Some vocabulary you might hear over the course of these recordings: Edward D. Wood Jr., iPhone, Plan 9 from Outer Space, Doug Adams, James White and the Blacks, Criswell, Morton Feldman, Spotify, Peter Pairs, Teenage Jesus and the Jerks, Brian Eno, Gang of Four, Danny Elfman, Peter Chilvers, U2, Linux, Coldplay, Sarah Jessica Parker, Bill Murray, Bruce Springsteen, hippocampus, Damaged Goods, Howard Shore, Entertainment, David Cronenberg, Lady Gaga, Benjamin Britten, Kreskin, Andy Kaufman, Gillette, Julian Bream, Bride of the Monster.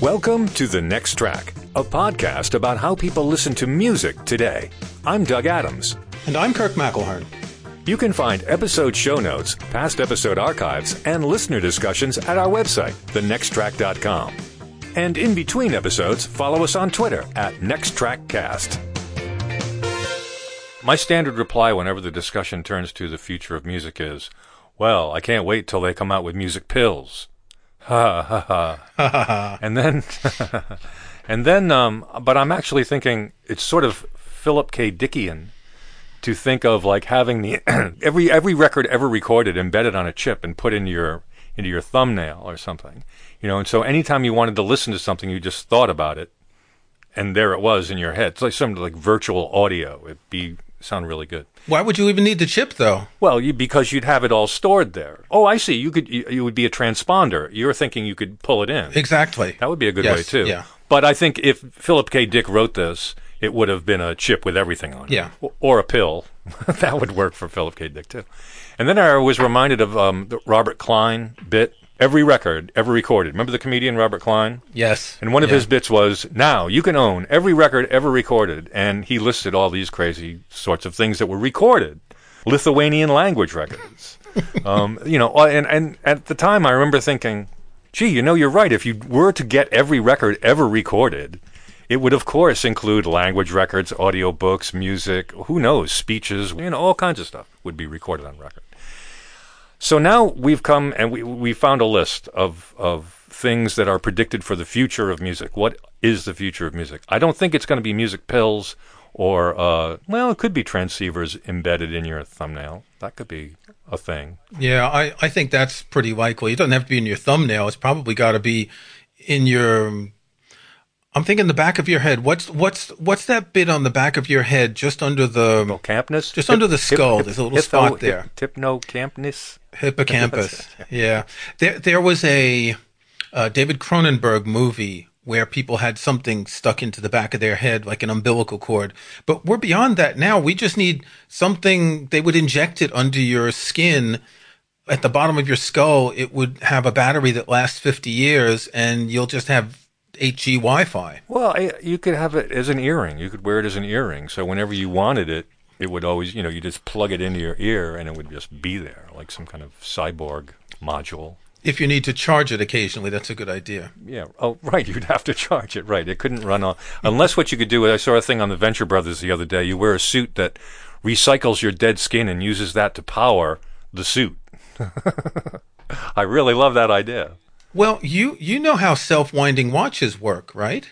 Welcome to The Next Track, a podcast about how people listen to music today. I'm Doug Adams. And I'm Kirk McElhern. You can find episode show notes, past episode archives, and listener discussions at our website, thenexttrack.com. And in between episodes, follow us on Twitter at NextTrackCast. My standard reply whenever the discussion turns to the future of music is, well, I can't wait till they come out with music pills. Ha, ha, ha. Ha, ha, ha. And then, but I'm actually thinking it's sort of Philip K. Dickian to think of like having the every record ever recorded embedded on a chip and put into your thumbnail or something, you know. And so anytime you wanted to listen to something, you just thought about it, and there it was in your head. It's like some like virtual audio. It'd be sound really good. Why would you even need the chip, though? Well, because you'd have it all stored there. Oh, I see. You would be a transponder. You're thinking you could pull it in. Exactly. That would be a good way too. Yeah. But I think if Philip K. Dick wrote this, it would have been a chip with everything on it. Yeah. Or a pill. That would work for Philip K. Dick too. And then I was reminded of the Robert Klein bit. Every record ever recorded. Remember the comedian Robert Klein? Yes. And one of his bits was, now you can own every record ever recorded. And he listed all these crazy sorts of things that were recorded. Lithuanian language records. And at the time I remember thinking, gee, you know, you're right. If you were to get every record ever recorded, it would, of course, include language records, audio books, music, who knows, speeches, you know, all kinds of stuff would be recorded on record. So now we've come and we found a list of things that are predicted for the future of music. What is the future of music? I don't think it's going to be music pills or, it could be transceivers embedded in your thumbnail. That could be a thing. Yeah, I think that's pretty likely. It doesn't have to be in your thumbnail. It's probably got to be in your... I'm thinking the back of your head. What's that bit on the back of your head, just under the hippocampus? Just under the skull. There's a little spot there. Hippocampus. Hippocampus. Yeah. There was a David Cronenberg movie where people had something stuck into the back of their head, like an umbilical cord. But we're beyond that now. We just need something. They would inject it under your skin. At the bottom of your skull, it would have a battery that lasts 50 years, and you'll just have 8G Wi-Fi. Well, you could have it as an earring. You could wear it as an earring. So whenever you wanted it, it would always, you know, you just plug it into your ear and it would just be there, like some kind of cyborg module. If you need to charge it occasionally, that's a good idea. Yeah. Oh, right. You'd have to charge it. Right. It couldn't run on. Unless what you could do, I saw a thing on the Venture Brothers the other day. You wear a suit that recycles your dead skin and uses that to power the suit. I really love that idea. Well, you know how self-winding watches work, right?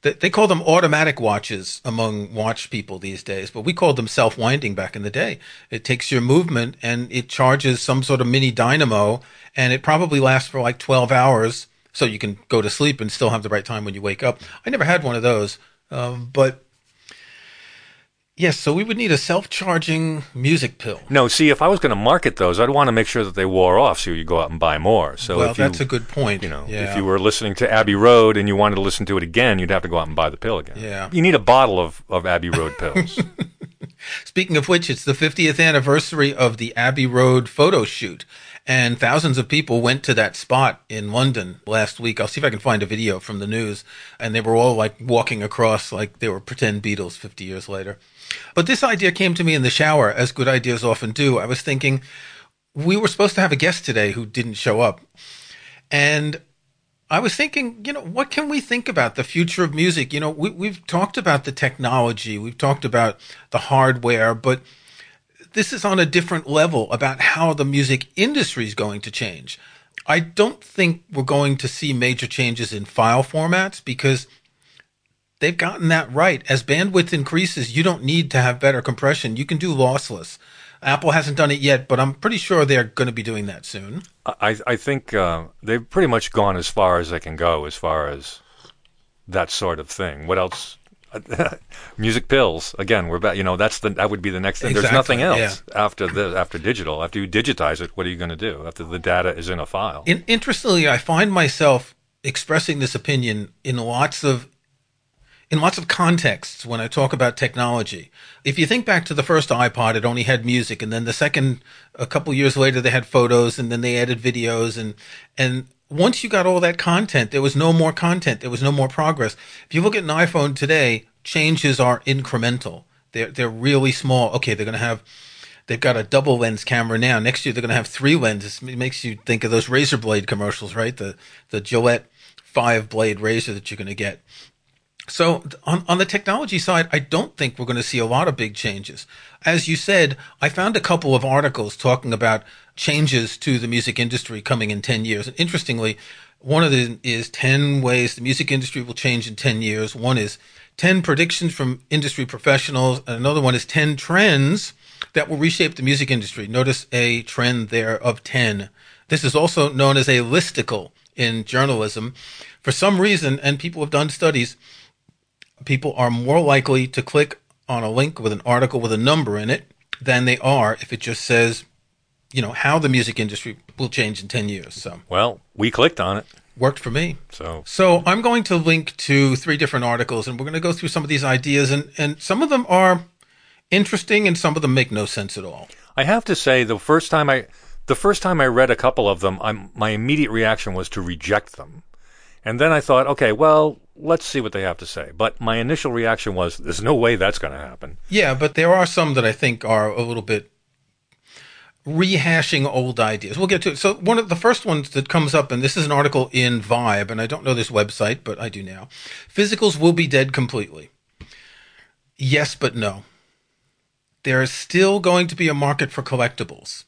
They call them automatic watches among watch people these days, but we called them self-winding back in the day. It takes your movement and it charges some sort of mini dynamo, and it probably lasts for like 12 hours, so you can go to sleep and still have the right time when you wake up. I never had one of those, but... Yes, so we would need a self-charging music pill. No, see, if I was going to market those, I'd want to make sure that they wore off so you go out and buy more. So that's a good point. You know, if you were listening to Abbey Road and you wanted to listen to it again, you'd have to go out and buy the pill again. Yeah. You need a bottle of Abbey Road pills. Speaking of which, it's the 50th anniversary of the Abbey Road photo shoot, and thousands of people went to that spot in London last week. I'll see if I can find a video from the news, and they were all like walking across like they were pretend Beatles 50 years later. But this idea came to me in the shower, as good ideas often do. I was thinking, we were supposed to have a guest today who didn't show up. And I was thinking, you know, what can we think about the future of music? You know, we've talked about the technology, we've talked about the hardware, but this is on a different level about how the music industry is going to change. I don't think we're going to see major changes in file formats because... they've gotten that right. As bandwidth increases, you don't need to have better compression. You can do lossless. Apple hasn't done it yet, but I'm pretty sure they're going to be doing that soon. I think they've pretty much gone as far as they can go as far as that sort of thing. What else? Music pills. Again, we're back. You know, that would be the next thing. Exactly. There's nothing else after this, after digital. After you digitize it, what are you going to do? After the data is in a file. Interestingly, I find myself expressing this opinion in lots of contexts when I talk about technology. If you think back to the first iPod, it only had music, and then the second, a couple years later, they had photos, and then they added videos, and once you got all that content, there was no more content. There was no more progress. If you look at an iPhone today, changes are incremental. They're really small. Okay, they've got a double lens camera now. Next year, they're going to have three lenses. It makes you think of those razor blade commercials, right? The Gillette 5-blade razor that you're going to get. So on the technology side, I don't think we're going to see a lot of big changes. As you said, I found a couple of articles talking about changes to the music industry coming in 10 years. And interestingly, one of them is 10 ways the music industry will change in 10 years. One is 10 predictions from industry professionals. And another one is 10 trends that will reshape the music industry. Notice a trend there of 10. This is also known as a listicle in journalism. For some reason, and people have done studies, people are more likely to click on a link with an article with a number in it than they are if it just says, you know, how the music industry will change in 10 years. So, well, we clicked on it. Worked for me. So I'm going to link to 3 different articles, and we're going to go through some of these ideas, and some of them are interesting, and some of them make no sense at all. I have to say, the first time I read a couple of them, my immediate reaction was to reject them. And then I thought, okay, well, let's see what they have to say. But my initial reaction was, there's no way that's going to happen. Yeah, but there are some that I think are a little bit rehashing old ideas. We'll get to it. So one of the first ones that comes up, and this is an article in Vibe, and I don't know this website, but I do now. Physicals will be dead completely. Yes, but no. There is still going to be a market for collectibles.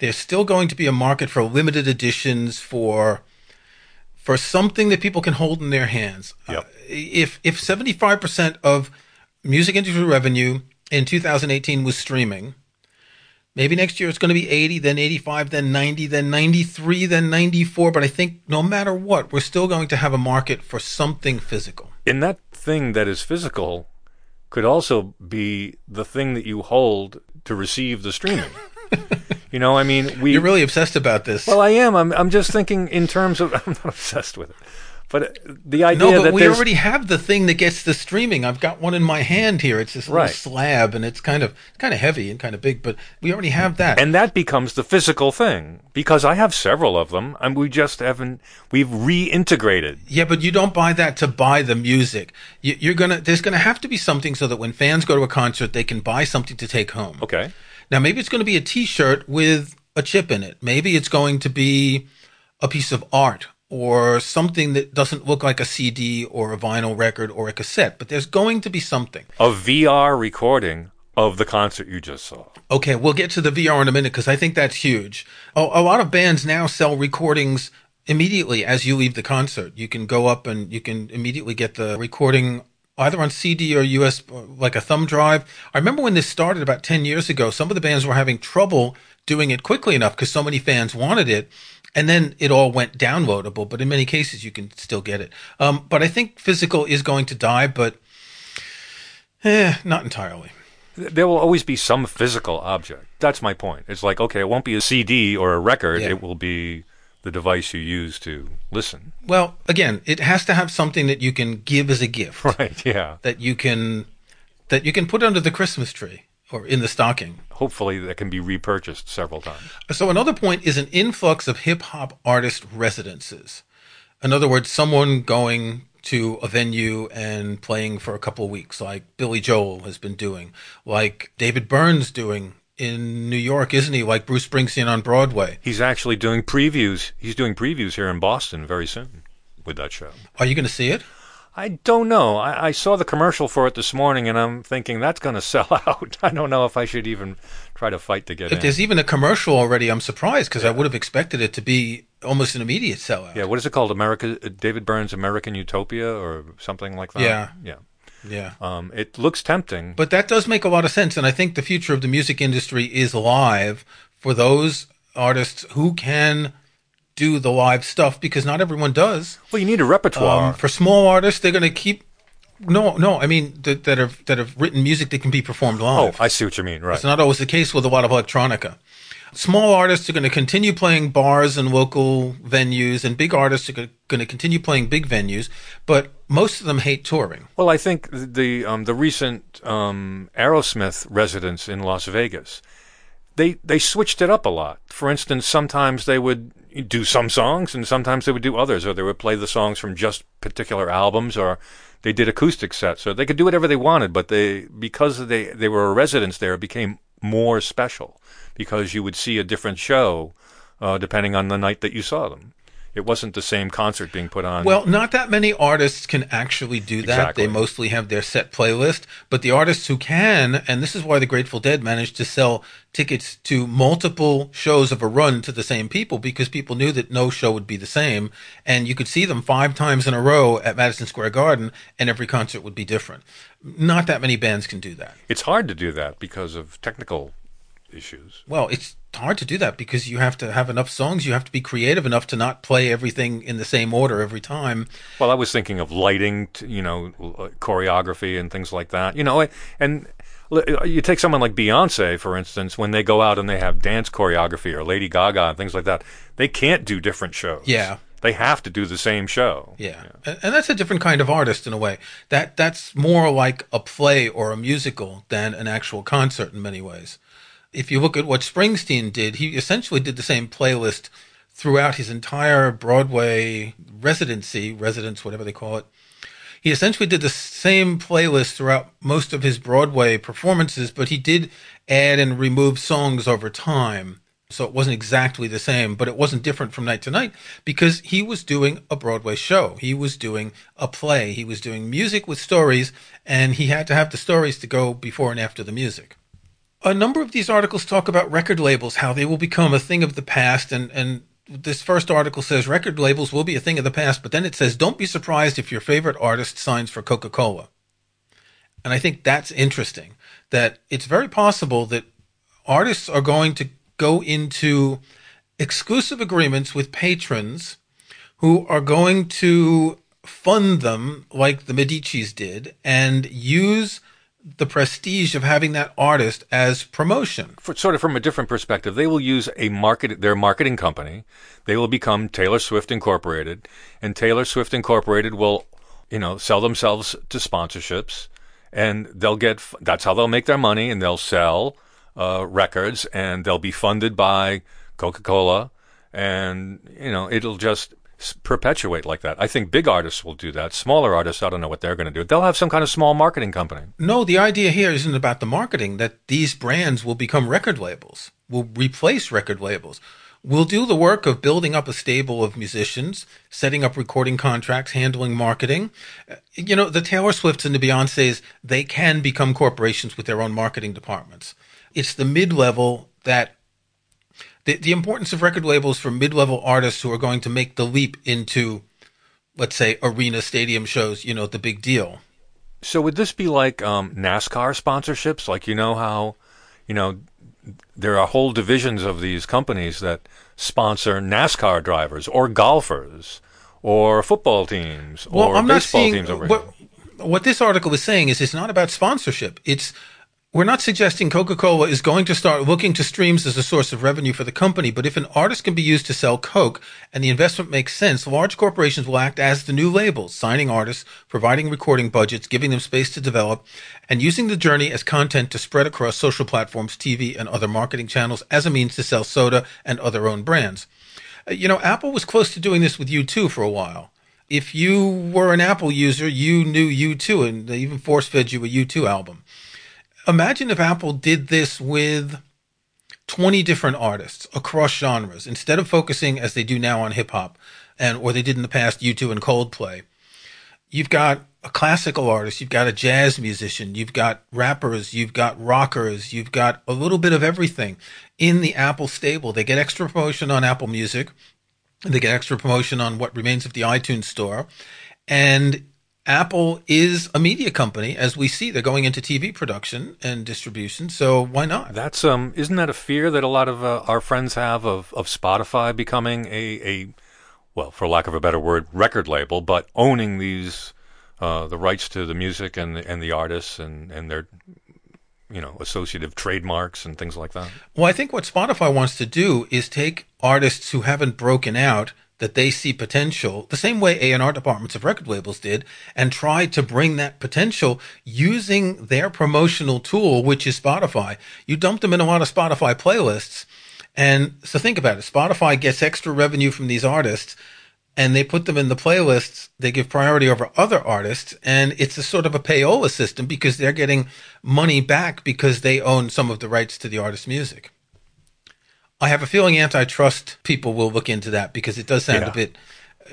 There's still going to be a market for limited editions, for something that people can hold in their hands. Yep. If 75% of music industry revenue in 2018 was streaming, maybe next year it's going to be 80, then 85, then 90, then 93, then 94. But I think no matter what, we're still going to have a market for something physical. And that thing that is physical could also be the thing that you hold to receive the streaming. You know, I mean, You're really obsessed about this. Well, I am. I'm just thinking in terms of... I'm not obsessed with it. But the idea that we already have the thing that gets the streaming. I've got one in my hand here. It's this little slab, and it's kind of heavy and kind of big, but we already have that. And that becomes the physical thing, because I have several of them, and we just haven't... We've reintegrated. Yeah, but you don't buy that to buy the music. There's going to have to be something so that when fans go to a concert, they can buy something to take home. Okay. Now, maybe it's going to be a T-shirt with a chip in it. Maybe it's going to be a piece of art or something that doesn't look like a CD or a vinyl record or a cassette. But there's going to be something. A VR recording of the concert you just saw. Okay, we'll get to the VR in a minute because I think that's huge. A lot of bands now sell recordings immediately as you leave the concert. You can go up and you can immediately get the recording either on CD or US, like a thumb drive. I remember when this started about 10 years ago, some of the bands were having trouble doing it quickly enough because so many fans wanted it. And then it all went downloadable, but in many cases you can still get it. But I think physical is going to die, but not entirely. There will always be some physical object. That's my point. It's like, okay, it won't be a CD or a record. Yeah. It will be the device you use to listen. Well, again, it has to have something that you can give as a gift. Right, yeah. That you can put under the Christmas tree or in the stocking. Hopefully that can be repurchased several times. So another point is an influx of hip-hop artist residences. In other words, someone going to a venue and playing for a couple of weeks, like Billy Joel has been doing, like David Byrne's doing in New York, isn't he? Like Bruce Springsteen on Broadway. He's actually doing previews. He's doing previews here in Boston very soon with that show. Are you going to see it? I don't know. I saw the commercial for it this morning, and I'm thinking that's going to sell out. I don't know if I should even try to fight to get in. If there's even a commercial already, I'm surprised, because I would have expected it to be almost an immediate sellout. Yeah, what is it called? David Byrne's American Utopia or something like that? Yeah. Yeah. It looks tempting. But that does make a lot of sense, and I think the future of the music industry is live for those artists who can do the live stuff, because not everyone does. Well, you need a repertoire. For small artists, they're going to keep... No, I mean that have written music that can be performed live. Oh, I see what you mean, right. It's not always the case with a lot of electronica. Small artists are going to continue playing bars and local venues, and big artists are going to continue playing big venues, but most of them hate touring. Well, I think the recent Aerosmith residence in Las Vegas, they switched it up a lot. For instance, sometimes they would do some songs and sometimes they would do others, or they would play the songs from just particular albums, or they did acoustic sets. So they could do whatever they wanted, but because they were a residence there, it became more special because you would see a different show depending on the night that you saw them. It wasn't the same concert being put on. Well, not that many artists can actually do that. Exactly. They mostly have their set playlist. But the artists who can, and this is why the Grateful Dead managed to sell tickets to multiple shows of a run to the same people, because people knew that no show would be the same. And you could see them 5 times in a row at Madison Square Garden, and every concert would be different. Not that many bands can do that. It's hard to do that because of technical issues. Well, it's hard to do that because you have to have enough songs. You have to be creative enough to not play everything in the same order every time. Well, I was thinking of lighting, choreography and things like that. And you take someone like Beyonce, for instance, when they go out and they have dance choreography, or Lady Gaga and things like that, they can't do different shows. Yeah. They have to do the same show. Yeah. And that's a different kind of artist in a way. That's more like a play or a musical than an actual concert in many ways. If you look at what Springsteen did, he essentially did the same playlist throughout his entire Broadway residence, whatever they call it. He essentially did the same playlist throughout most of his Broadway performances, but he did add and remove songs over time. So it wasn't exactly the same, but it wasn't different from night to night because he was doing a Broadway show. He was doing a play. He was doing music with stories, and he had to have the stories to go before and after the music. A number of these articles talk about record labels, how they will become a thing of the past. And this first article says record labels will be a thing of the past. But then it says, don't be surprised if your favorite artist signs for Coca-Cola. And I think that's interesting, that it's very possible that artists are going to go into exclusive agreements with patrons who are going to fund them like the Medicis did and use the prestige of having that artist as promotion. Sort of from a different perspective, they will use their marketing company. They will become Taylor Swift Incorporated, and Taylor Swift Incorporated will, sell themselves to sponsorships, and they'll get, that's how they'll make their money, and they'll sell records, and they'll be funded by Coca-Cola, and, it'll just perpetuate like that. I think big artists will do that. Smaller artists, I don't know what they're going to do. They'll have some kind of small marketing company. No, the idea here isn't about the marketing, that these brands will become record labels, will replace record labels, will do the work of building up a stable of musicians, setting up recording contracts, handling marketing. The Taylor Swifts and the Beyoncés, they can become corporations with their own marketing departments. It's the mid-level that The importance of record labels for mid-level artists who are going to make the leap into, let's say, arena stadium shows, the big deal. So would this be like NASCAR sponsorships? Like, how, there are whole divisions of these companies that sponsor NASCAR drivers or golfers or football teams or baseball teams over here. What this article is saying is it's not about sponsorship. We're not suggesting Coca-Cola is going to start looking to streams as a source of revenue for the company, but if an artist can be used to sell Coke and the investment makes sense, large corporations will act as the new labels, signing artists, providing recording budgets, giving them space to develop, and using the journey as content to spread across social platforms, TV, and other marketing channels as a means to sell soda and other own brands. Apple was close to doing this with U2 for a while. If you were an Apple user, you knew U2, and they even force-fed you a U2 album. Imagine if Apple did this with 20 different artists across genres, instead of focusing as they do now on hip hop or they did in the past, U2 and Coldplay. You've got a classical artist, you've got a jazz musician, you've got rappers, you've got rockers, you've got a little bit of everything in the Apple stable. They get extra promotion on Apple Music. They get extra promotion on what remains of the iTunes Store. And Apple is a media company, as we see. They're going into TV production and distribution, so why not? That's isn't that a fear that a lot of our friends have of Spotify becoming a for lack of a better word, record label, but owning these the rights to the music and the artists and their associative trademarks and things like that? Well, I think what Spotify wants to do is take artists who haven't broken out, that they see potential, the same way A&R departments of record labels did, and try to bring that potential using their promotional tool, which is Spotify. You dump them in a lot of Spotify playlists. And so think about it. Spotify gets extra revenue from these artists, and they put them in the playlists. They give priority over other artists. And it's a sort of a payola system because they're getting money back because they own some of the rights to the artist's music. I have a feeling antitrust people will look into that because it does sound a bit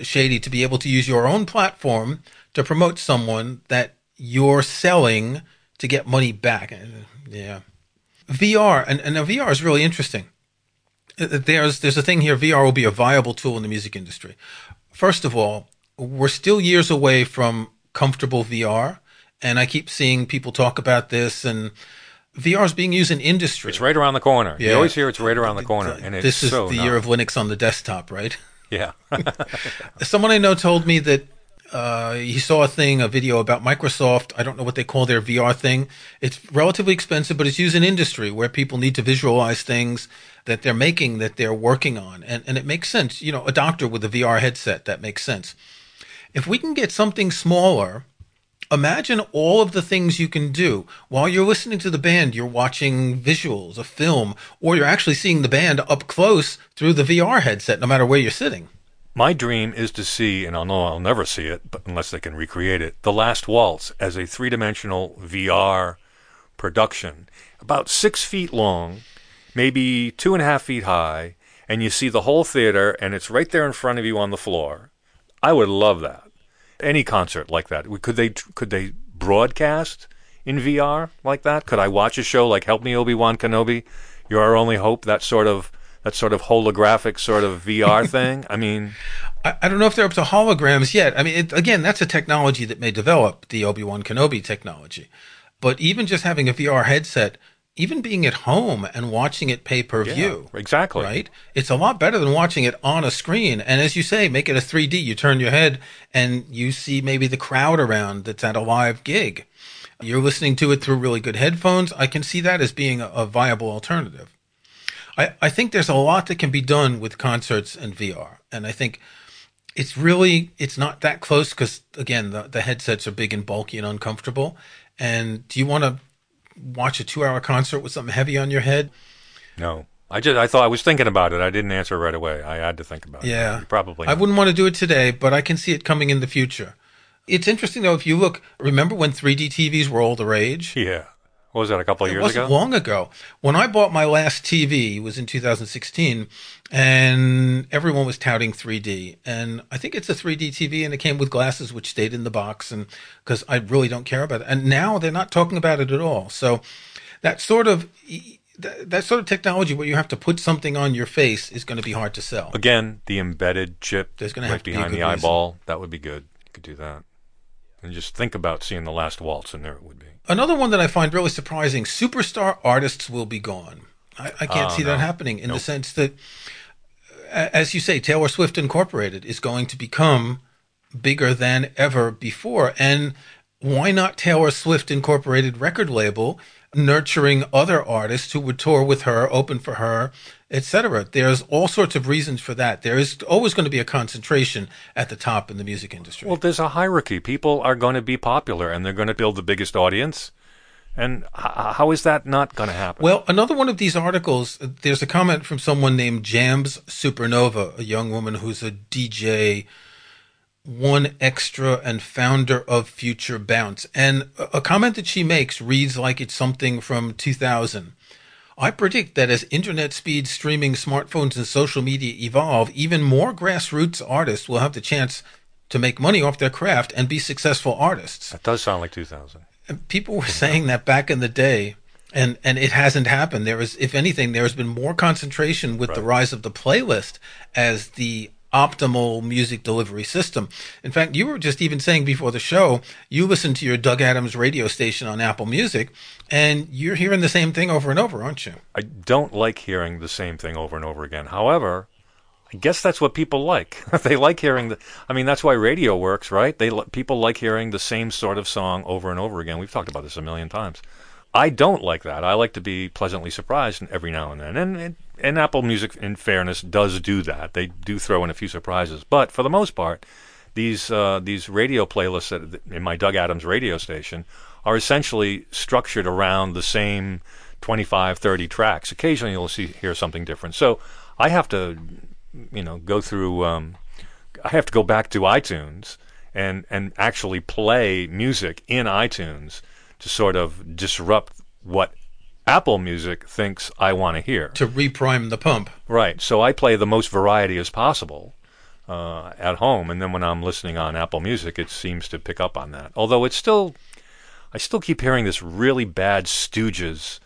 shady to be able to use your own platform to promote someone that you're selling to get money back. Yeah. VR, and now VR is really interesting. There's a thing here, VR will be a viable tool in the music industry. First of all, we're still years away from comfortable VR, and I keep seeing people talk about this, and VR is being used in industry. It's right around the corner. Yeah. You always hear it's right around the corner. And it's this is so the year of Linux on the desktop, right? Yeah. Someone I know told me that he saw a video about Microsoft. I don't know what they call their VR thing. It's relatively expensive, but it's used in industry where people need to visualize things that they're making, that they're working on. And it makes sense. You know, a doctor with a VR headset, that makes sense. If we can get something smaller... Imagine all of the things you can do. While you're listening to the band, you're watching visuals, a film, or you're actually seeing the band up close through the VR headset, no matter where you're sitting. My dream is to see, and I know I'll never see it but unless they can recreate it, The Last Waltz as a three-dimensional VR production. About 6 feet long, maybe 2.5 feet high, and you see the whole theater, and it's right there in front of you on the floor. I would love that. Any concert like that. Could they broadcast in VR like that? Could I watch a show like Help Me, Obi-Wan Kenobi, You're Our Only Hope, that sort of holographic sort of VR thing? I mean... I don't know if they're up to holograms yet. I mean, again, that's a technology that may develop, the Obi-Wan Kenobi technology. But even just having a VR headset, even being at home and watching it pay-per-view. Yeah, exactly. Right? It's a lot better than watching it on a screen. And as you say, make it a 3D. You turn your head and you see maybe the crowd around that's at a live gig. You're listening to it through really good headphones. I can see that as being a viable alternative. I think there's a lot that can be done with concerts and VR. And I think it's not that close because, again, the headsets are big and bulky and uncomfortable. And do you want to watch a 2-hour concert with something heavy on your head? No. I was thinking about it. I didn't answer right away. I had to think about it. Yeah. Probably. I wouldn't want to do it today, but I can see it coming in the future. It's interesting, though, if you look, remember when 3D TVs were all the rage? Yeah. What was that, a couple of years ago? It wasn't long ago. When I bought my last TV, it was in 2016, and everyone was touting 3D. And I think it's a 3D TV, and it came with glasses, which stayed in the box, and because I really don't care about it. And now they're not talking about it at all. So that sort of technology where you have to put something on your face is going to be hard to sell. Again, the embedded chip right behind the eyeball, that would be good. You could do that. And just think about seeing The Last Waltz, and there it would be. Another one that I find really surprising, superstar artists will be gone. I can't see that happening in the sense that, as you say, Taylor Swift Incorporated is going to become bigger than ever before. And why not Taylor Swift Incorporated record label nurturing other artists who would tour with her, open for her, etc.? There's all sorts of reasons for that. There is always going to be a concentration at the top in the music industry. Well, there's a hierarchy. People are going to be popular, and they're going to build the biggest audience. And how is that not going to happen? Well, another one of these articles, there's a comment from someone named Jams Supernova, a young woman who's a DJ, one extra, and founder of Future Bounce. And a comment that she makes reads like it's something from 2000. I predict that as internet speed, streaming, smartphones, and social media evolve, even more grassroots artists will have the chance to make money off their craft and be successful artists. That does sound like 2000. And people were saying that back in the day, and it hasn't happened. There is, if anything, there has been more concentration with the rise of the playlist as the optimal music delivery system. In fact, you were just even saying before the show, you listen to your Doug Adams radio station on Apple Music, and you're hearing the same thing over and over, aren't you? I don't like hearing the same thing over and over again. However, I guess that's what people like. They like hearing that's why radio works, right? People like hearing the same sort of song over and over again. We've talked about this a million times. I don't like that. I like to be pleasantly surprised every now and then. And And Apple Music, in fairness, does do that. They do throw in a few surprises. But for the most part, these radio playlists in my Doug Adams radio station are essentially structured around the same 25, 30 tracks. Occasionally you'll hear something different. So I have to, go through... I have to go back to iTunes and actually play music in iTunes to sort of disrupt what Apple Music thinks I want to hear. To reprime the pump. Right. So I play the most variety as possible at home, and then when I'm listening on Apple Music, it seems to pick up on that. Although I still keep hearing this really bad Stooges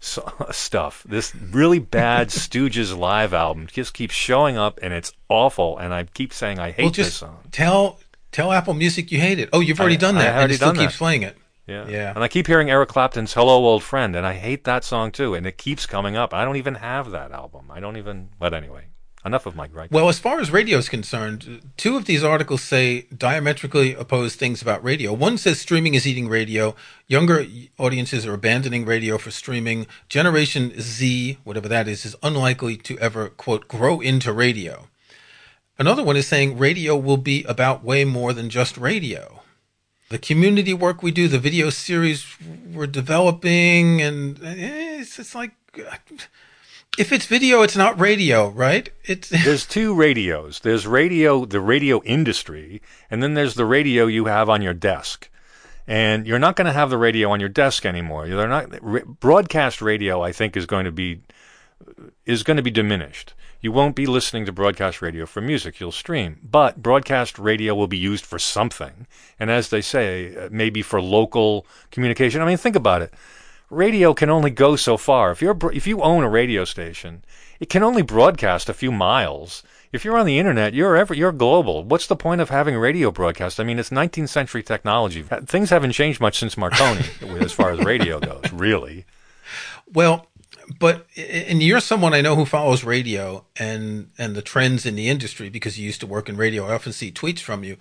stuff. This really bad Stooges live album just keeps showing up, and it's awful. And I keep saying I hate this song. Tell Apple Music you hate it. Oh, you've already done that. I already and done still that. Keeps playing it. Yeah. And I keep hearing Eric Clapton's "Hello, Old Friend," and I hate that song too. And it keeps coming up. I don't even have that album. But anyway, enough of my gripe. Well, as far as radio is concerned, two of these articles say diametrically opposed things about radio. One says streaming is eating radio. Younger audiences are abandoning radio for streaming. Generation Z, whatever that is unlikely to ever, quote, grow into radio. Another one is saying radio will be about way more than just radio. The community work we do, the video series we're developing, and it's like... If it's video, it's not radio, right? There's two radios. There's radio, the radio industry, and then there's the radio you have on your desk. And you're not going to have the radio on your desk anymore. They're not broadcast radio, I think, is going to be diminished. You won't be listening to broadcast radio for music. You'll stream. But broadcast radio will be used for something. And as they say, maybe for local communication. I mean, think about it. Radio can only go so far. If you own a radio station, it can only broadcast a few miles. If you're on the internet, you're global. What's the point of having radio broadcast? I mean, it's 19th century technology. Things haven't changed much since Marconi, as far as radio goes, really. Well, but you're someone I know who follows radio and the trends in the industry because you used to work in radio. I often see tweets from you.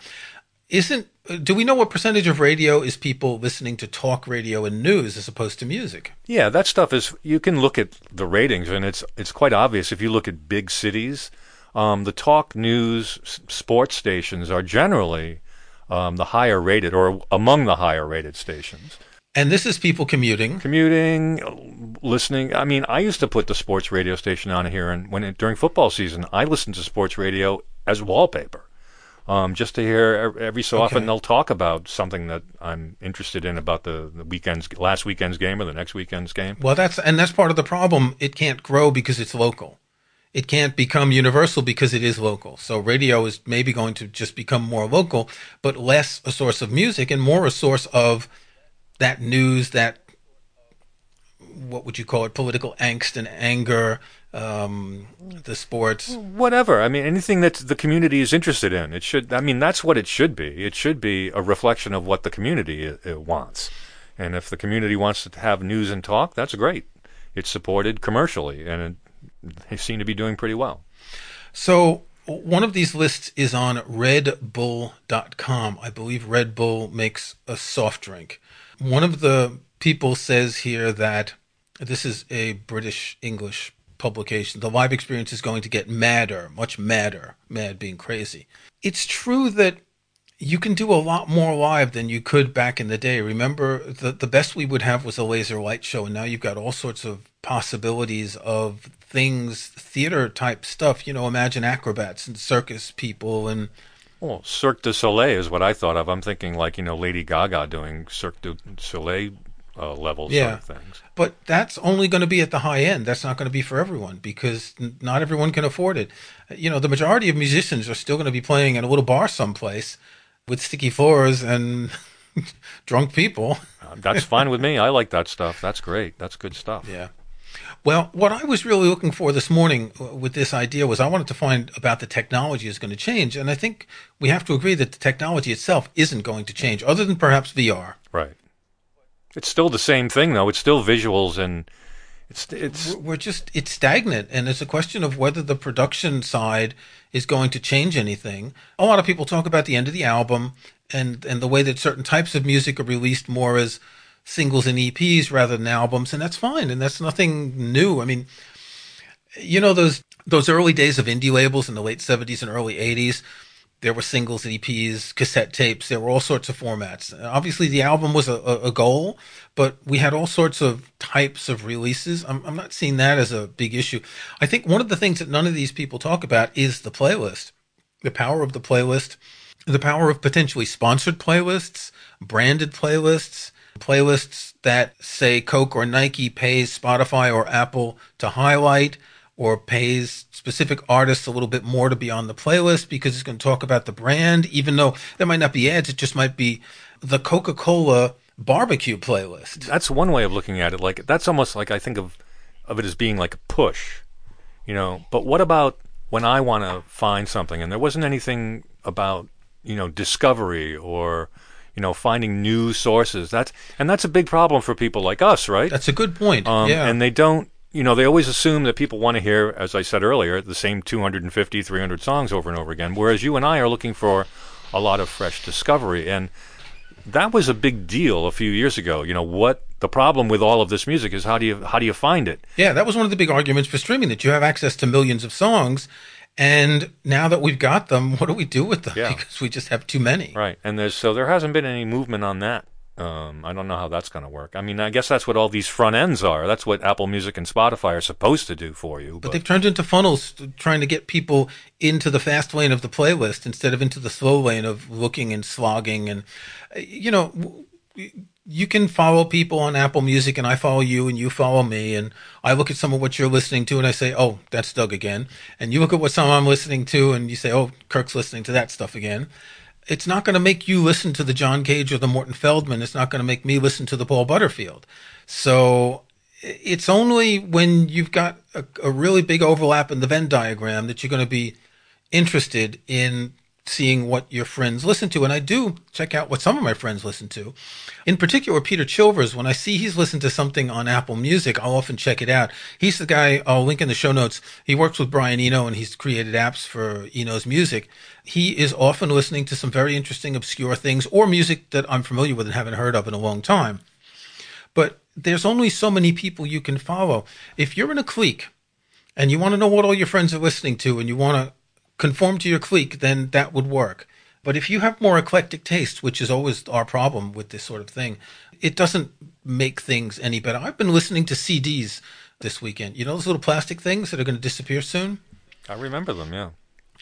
Do we know what percentage of radio is people listening to talk radio and news as opposed to music? Yeah, that stuff is, you can look at the ratings, and it's quite obvious if you look at big cities. The talk, news, sports stations are generally the higher rated, or among the higher rated stations. And this is people commuting. Commuting, listening. I mean, I used to put the sports radio station on here, and during football season, I listened to sports radio as wallpaper. Just to hear every so often they'll talk about something that I'm interested in about the last weekend's game or the next weekend's game. Well, that's part of the problem. It can't grow because it's local. It can't become universal because it is local. So radio is maybe going to just become more local, but less a source of music and more a source of that news, that, what would you call it, political angst and anger, the sports, whatever. I mean, anything that the community is interested in, it should. I mean, that's what it should be. It should be a reflection of what the community wants. And if the community wants to have news and talk, that's great. It's supported commercially, and they seem to be doing pretty well. So one of these lists is on RedBull.com. I believe Red Bull makes a soft drink. One of the people says here that this is a British English publication. The live experience is going to get madder, much madder, mad being crazy. It's true that you can do a lot more live than you could back in the day. Remember, the best we would have was a laser light show, and now you've got all sorts of possibilities of things, theater-type stuff. Imagine acrobats and circus people and... Well, Cirque du Soleil is what I thought of. I'm thinking like, Lady Gaga doing Cirque du Soleil levels of things. But that's only going to be at the high end. That's not going to be for everyone because not everyone can afford it. The majority of musicians are still going to be playing in a little bar someplace with sticky floors and drunk people. That's fine with me. I like that stuff. That's great. That's good stuff. Yeah. Well, what I was really looking for this morning with this idea was I wanted to find about the technology is going to change. And I think we have to agree that the technology itself isn't going to change other than perhaps VR. Right. It's still the same thing, though. It's still visuals, and it's stagnant. And it's a question of whether the production side is going to change anything. A lot of people talk about the end of the album and the way that certain types of music are released more as singles and EPs rather than albums, and that's fine, and that's nothing new. I mean, you know, those early days of indie labels in the late 70s and early 80s, there were singles, EPs, cassette tapes. There were all sorts of formats. Obviously, the album was a goal, but we had all sorts of types of releases. I'm not seeing that as a big issue. I think one of the things that none of these people talk about is the playlist, the power of the playlist, the power of potentially sponsored playlists, branded playlists, playlists that say Coke or Nike pays Spotify or Apple to highlight, or pays specific artists a little bit more to be on the playlist because it's going to talk about the brand, even though there might not be ads. It just might be the Coca-Cola barbecue playlist. That's one way of looking at it. Like, that's almost like I think of it as being like a push, you know. But what about when I want to find something and there wasn't anything about, you know, discovery or, you know, finding new sources? That's a big problem for people like us, right? That's a good point. Yeah. And they don't, you know, they always assume that people want to hear, as I said earlier, the same 250, 300 songs over and over again, whereas you and I are looking for a lot of fresh discovery. And that was a big deal a few years ago. You know, what the problem with all of this music is, how do you find it? Yeah, that was one of the big arguments for streaming, that you have access to millions of songs, and now that we've got them, what do we do with them? Yeah. Because we just have too many. Right, and there hasn't been any movement on that. I don't know how that's going to work. I mean, I guess that's what all these front ends are. That's what Apple Music and Spotify are supposed to do for you. But they've turned into funnels, trying to get people into the fast lane of the playlist instead of into the slow lane of looking and slogging. And, you know, you can follow people on Apple Music, and I follow you and you follow me. And I look at some of what you're listening to and I say, oh, that's Doug again. And you look at what some I'm listening to and you say, oh, Kirk's listening to that stuff again. It's not going to make you listen to the John Cage or the Morton Feldman. It's not going to make me listen to the Paul Butterfield. So it's only when you've got a really big overlap in the Venn diagram that you're going to be interested in seeing what your friends listen to. And I do check out what some of my friends listen to. In particular, Peter Chilvers, when I see he's listened to something on Apple Music, I'll often check it out. He's the guy, I'll link in the show notes. He works with Brian Eno and he's created apps for Eno's music. He is often listening to some very interesting, obscure things or music that I'm familiar with and haven't heard of in a long time. But there's only so many people you can follow. If you're in a clique and you want to know what all your friends are listening to and you want to conform to your clique, then that would work. But if you have more eclectic taste, which is always our problem with this sort of thing, it doesn't make things any better. I've been listening to CDs this weekend. You know those little plastic things that are going to disappear soon? I remember them, yeah.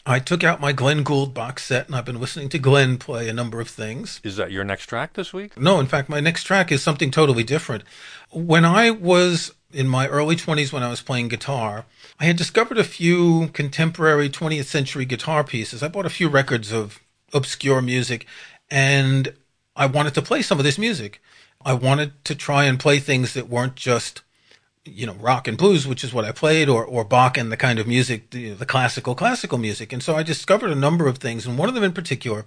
I took out my Glenn Gould box set, and I've been listening to Glenn play a number of things. Is that your next track this week? No, in fact, my next track is something totally different. When I was in my early 20s, when I was playing guitar, I had discovered a few contemporary 20th century guitar pieces. I bought a few records of obscure music, and I wanted to play some of this music. I wanted to try and play things that weren't just, you know, rock and blues, which is what I played, or Bach and the kind of music, the classical music. And so I discovered a number of things, and one of them in particular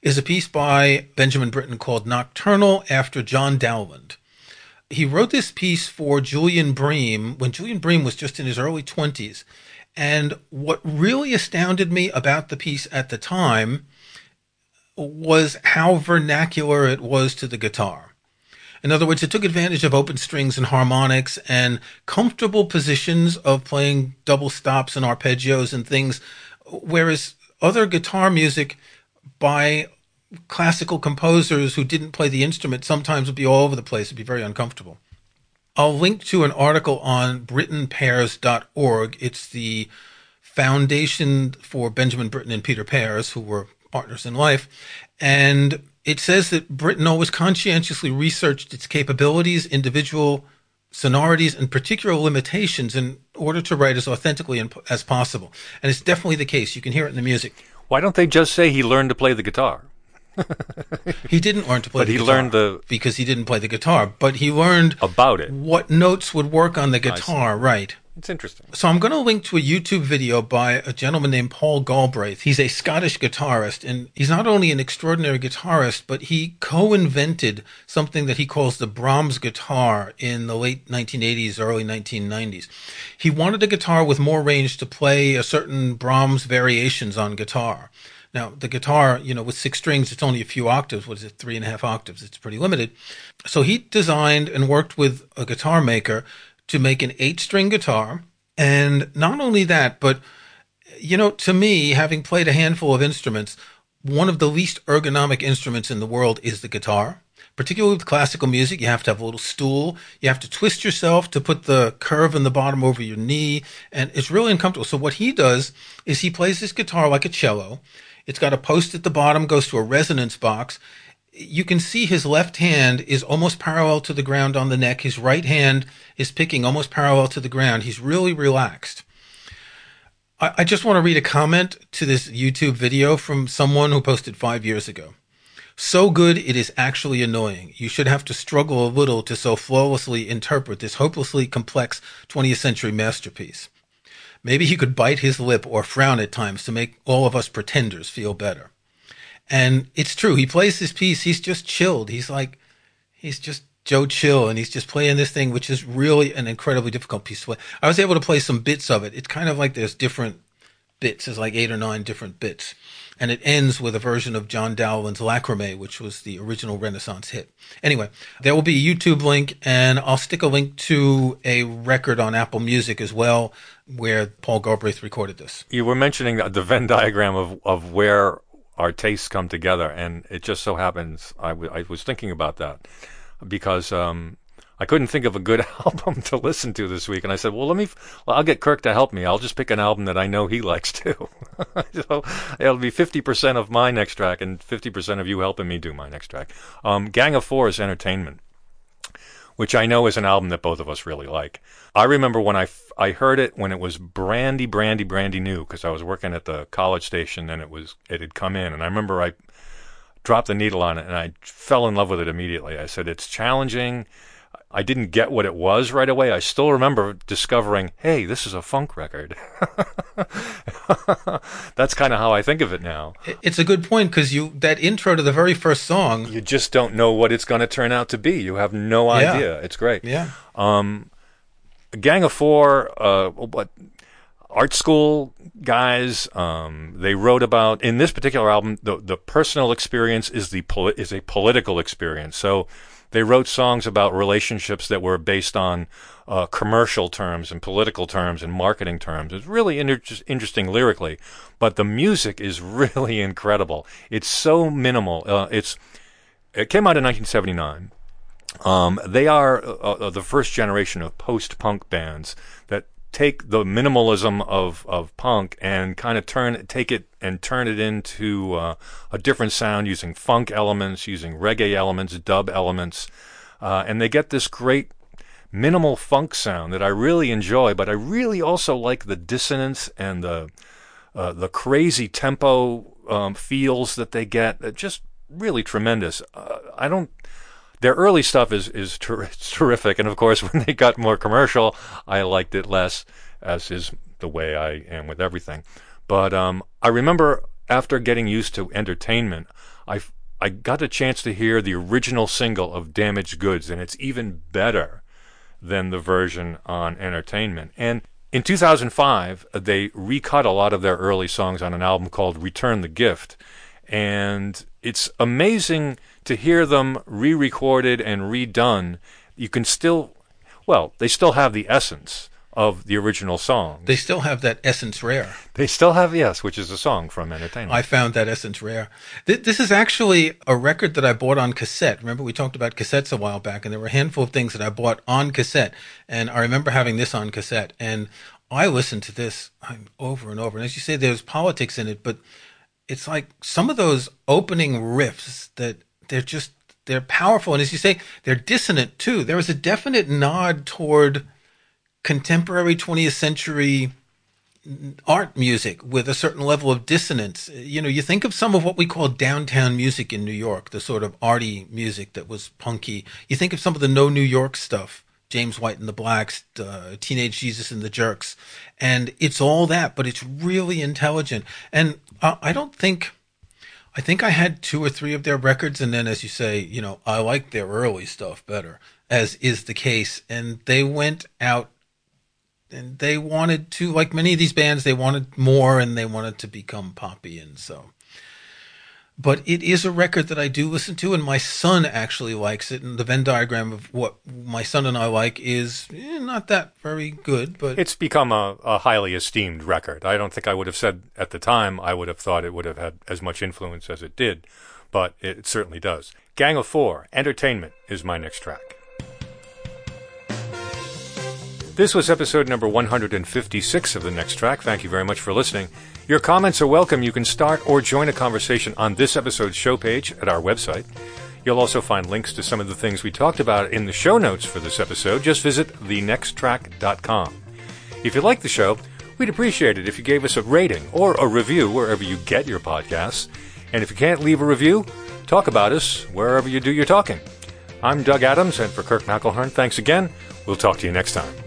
is a piece by Benjamin Britten called Nocturnal after John Dowland. He wrote this piece for Julian Bream when Julian Bream was just in his early 20s. And what really astounded me about the piece at the time was how vernacular it was to the guitar. In other words, it took advantage of open strings and harmonics and comfortable positions of playing double stops and arpeggios and things, whereas other guitar music by classical composers who didn't play the instrument sometimes would be all over the place. It'd be very uncomfortable. I'll link to an article on BrittenPairs.org. It's the foundation for Benjamin Britten and Peter Pairs, who were partners in life. And it says that Britten always conscientiously researched its capabilities, individual sonorities, and particular limitations in order to write as authentically as possible. And it's definitely the case. You can hear it in the music. Why don't they just say he learned to play the guitar? He didn't learn to play the guitar. But he learned because he didn't play the guitar. But he learned about it. What notes would work on the guitar, right? It's interesting. So I'm going to link to a YouTube video by a gentleman named Paul Galbraith. He's a Scottish guitarist, and he's not only an extraordinary guitarist, but he co-invented something that he calls the Brahms guitar in the late 1980s, early 1990s. He wanted a guitar with more range to play a certain Brahms variations on guitar. Now, the guitar, you know, with six strings, it's only a few octaves. What is it, 3.5 octaves? It's pretty limited. So he designed and worked with a guitar maker to make an 8-string guitar And not only that, but, you know, to me, having played a handful of instruments, one of the least ergonomic instruments in the world is the guitar. Particularly with classical music, you have to have a little stool. You have to twist yourself to put the curve in the bottom over your knee. And it's really uncomfortable. So what he does is he plays his guitar like a cello. It's got a post at the bottom, goes to a resonance box. You can see his left hand is almost parallel to the ground on the neck. His right hand is picking almost parallel to the ground. He's really relaxed. I just want to read a comment to this YouTube video from someone who posted 5 years ago. So good, it is actually annoying. You should have to struggle a little to so flawlessly interpret this hopelessly complex 20th century masterpiece. Maybe he could bite his lip or frown at times to make all of us pretenders feel better. And it's true. He plays this piece. He's just chilled. He's just Joe Chill, and he's just playing this thing, which is really an incredibly difficult piece to play. I was able to play some bits of it. It's kind of like there's different bits. There's like 8 or 9 different bits. And it ends with a version of John Dowland's Lacrimée, which was the original Renaissance hit. Anyway, there will be a YouTube link, and I'll stick a link to a record on Apple Music as well, where Paul Galbraith recorded this. You were mentioning the Venn diagram of where our tastes come together, and it just so happens I was thinking about that. Because I couldn't think of a good album to listen to this week, and I said, "Well, I'll get Kirk to help me. I'll just pick an album that I know he likes too." So it'll be 50% of my next track and 50% of you helping me do my next track. Gang of Four is Entertainment, which I know is an album that both of us really like. I remember when I heard it when it was brandy new, because I was working at the college station and it had come in, and I remember I dropped the needle on it, and I fell in love with it immediately. I said, it's challenging. I didn't get what it was right away. I still remember discovering, hey, this is a funk record. That's kind of how I think of it now. It's a good point, because that intro to the very first song, you just don't know what it's going to turn out to be. You have no idea. It's great. Yeah. Gang of Four, art school guys, they wrote about, in this particular album, the personal experience is a political experience. So they wrote songs about relationships that were based on commercial terms and political terms and marketing terms. It's really interesting lyrically, but the music is really incredible. It's so minimal. It came out in 1979. They are the first generation of post-punk bands that take the minimalism of punk and kind of turn it into a different sound, using funk elements, using reggae elements, dub elements, and they get this great minimal funk sound that I really enjoy. But I really also like the dissonance and the crazy tempo feels that they get. They're just really tremendous. Their early stuff is terrific, and of course, when they got more commercial, I liked it less, as is the way I am with everything. But I remember after getting used to Entertainment, I got a chance to hear the original single of Damaged Goods, and it's even better than the version on Entertainment. And in 2005, they recut a lot of their early songs on an album called Return the Gift, and it's amazing to hear them re-recorded and redone. You can still, they still have the essence of the original song. They still have that Essence Rare. They still have, yes, which is a song from Entertainment. I found that Essence Rare. This is actually a record that I bought on cassette. Remember, we talked about cassettes a while back, and there were a handful of things that I bought on cassette. And I remember having this on cassette. And I listened to this over and over. And as you say, there's politics in it, but it's like some of those opening riffs that they're powerful. And as you say, they're dissonant too. There was a definite nod toward contemporary 20th century art music with a certain level of dissonance. You know, you think of some of what we call downtown music in New York, the sort of arty music that was punky. You think of some of the No New York stuff, James White and the Blacks, Teenage Jesus and the Jerks. And it's all that, but it's really intelligent. And I think I had 2 or 3 of their records, and then, as you say, you know, I like their early stuff better, as is the case. And they went out and they wanted to, like many of these bands, they wanted more and they wanted to become poppy. And so But it is a record that I do listen to, and my son actually likes it. And the Venn diagram of what my son and I like is not that very good. But it's become a highly esteemed record. I don't think I would have said at the time I would have thought it would have had as much influence as it did, but it certainly does. Gang of Four, Entertainment, is my next track. This was episode number 156 of The Next Track. Thank you very much for listening. Your comments are welcome. You can start or join a conversation on this episode's show page at our website. You'll also find links to some of the things we talked about in the show notes for this episode. Just visit thenexttrack.com. If you like the show, we'd appreciate it if you gave us a rating or a review wherever you get your podcasts. And if you can't leave a review, talk about us wherever you do your talking. I'm Doug Adams, and for Kirk McElhern, thanks again. We'll talk to you next time.